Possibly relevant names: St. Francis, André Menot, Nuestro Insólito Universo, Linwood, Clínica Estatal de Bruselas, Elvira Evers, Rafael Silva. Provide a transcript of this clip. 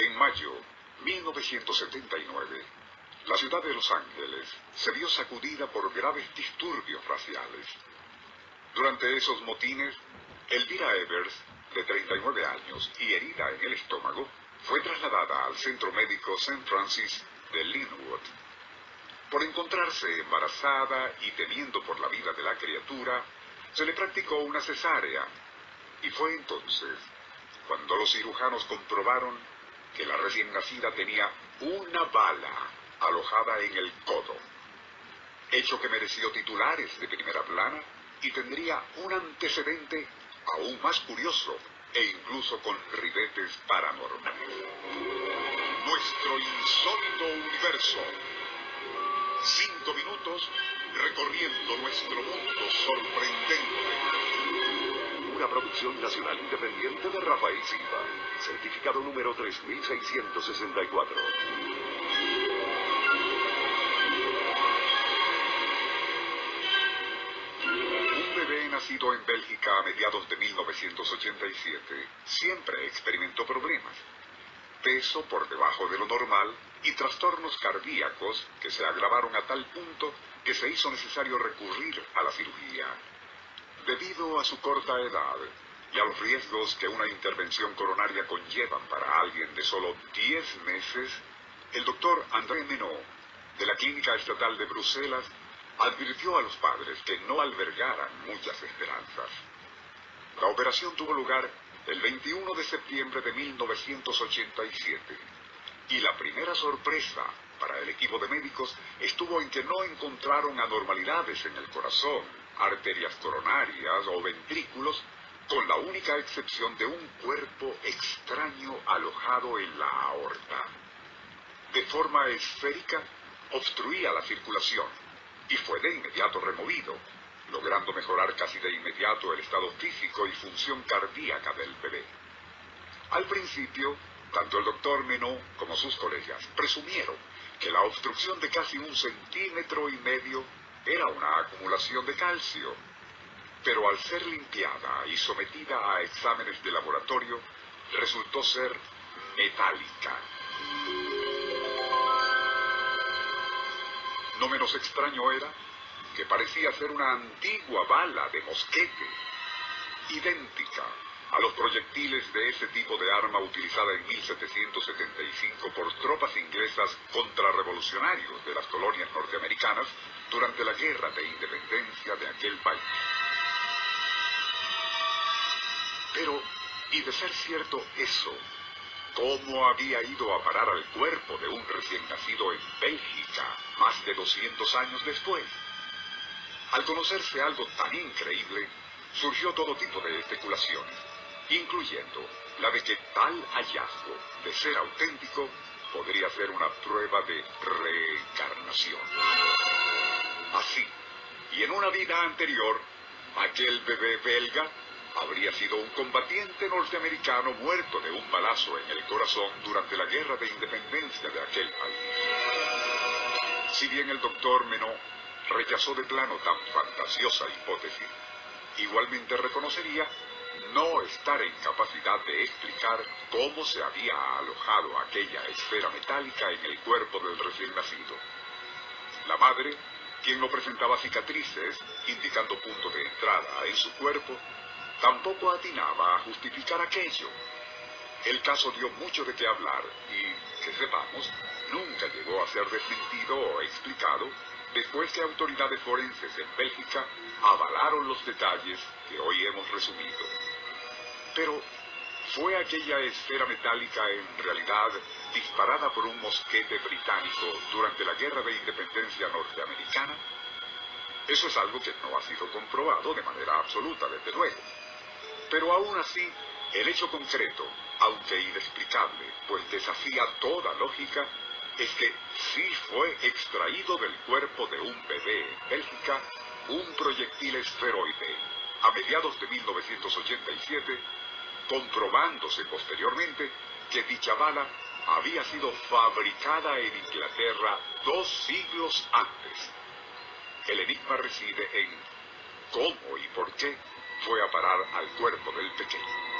En mayo de 1979, la ciudad de Los Ángeles se vio sacudida por graves disturbios raciales. Durante esos motines, Elvira Evers, de 39 años y herida en el estómago, fue trasladada al centro médico St. Francis de Linwood. Por encontrarse embarazada y temiendo por la vida de la criatura, se le practicó una cesárea. Y fue entonces cuando los cirujanos comprobaron que la recién nacida tenía una bala alojada en el codo, hecho que mereció titulares de primera plana y tendría un antecedente aún más curioso e incluso con ribetes paranormales. Nuestro insólito universo. 5 minutos recorriendo nuestro mundo sorprendente. Una producción nacional independiente de Rafael Silva. Certificado número 3664. Un bebé nacido en Bélgica a mediados de 1987 siempre experimentó problemas. Peso por debajo de lo normal y trastornos cardíacos que se agravaron a tal punto que se hizo necesario recurrir a la cirugía. Debido a su corta edad y a los riesgos que una intervención coronaria conlleva para alguien de solo 10 meses, el doctor André Menot, de la Clínica Estatal de Bruselas, advirtió a los padres que no albergaran muchas esperanzas. La operación tuvo lugar el 21 de septiembre de 1987, y la primera sorpresa para el equipo de médicos estuvo en que no encontraron anormalidades en el corazón, arterias coronarias o ventrículos, con la única excepción de un cuerpo extraño alojado en la aorta. De forma esférica, obstruía la circulación y fue de inmediato removido, logrando mejorar casi de inmediato el estado físico y función cardíaca del bebé. Al principio, tanto el doctor Menot como sus colegas presumieron que la obstrucción de casi 1,5 centímetros era una acumulación de calcio, pero al ser limpiada y sometida a exámenes de laboratorio, resultó ser metálica. No menos extraño era que parecía ser una antigua bala de mosquete, idéntica a los proyectiles de ese tipo de arma utilizada en 1775 por tropas inglesas contrarrevolucionarios de las colonias norteamericanas durante la Guerra de Independencia de aquel país. Pero, y de ser cierto eso, ¿cómo había ido a parar al cuerpo de un recién nacido en Bélgica más de 200 años después? Al conocerse algo tan increíble, surgió todo tipo de especulaciones, incluyendo la de que tal hallazgo, de ser auténtico, podría ser una prueba de reencarnación. Así, y en una vida anterior, aquel bebé belga habría sido un combatiente norteamericano muerto de un balazo en el corazón durante la Guerra de Independencia de aquel país. Si bien el doctor Menot rechazó de plano tan fantasiosa hipótesis, igualmente reconocería no estar en capacidad de explicar cómo se había alojado aquella esfera metálica en el cuerpo del recién nacido. La madre, quien no presentaba cicatrices, indicando puntos de entrada en su cuerpo, tampoco atinaba a justificar aquello. El caso dio mucho de qué hablar y, que sepamos, nunca llegó a ser desmentido o explicado después que autoridades forenses en Bélgica avalaron los detalles que hoy hemos resumido. Pero, ¿fue aquella esfera metálica en realidad disparada por un mosquete británico durante la Guerra de Independencia norteamericana? Eso es algo que no ha sido comprobado de manera absoluta, desde luego. Pero aún así, El hecho concreto, aunque inexplicable, pues desafía toda lógica, es que sí fue extraído del cuerpo de un bebé en Bélgica un proyectil esferoide a mediados de 1987, comprobándose posteriormente que dicha bala había sido fabricada en Inglaterra 2 siglos antes. El enigma reside en cómo y por qué fue a parar al cuerpo del pequeño.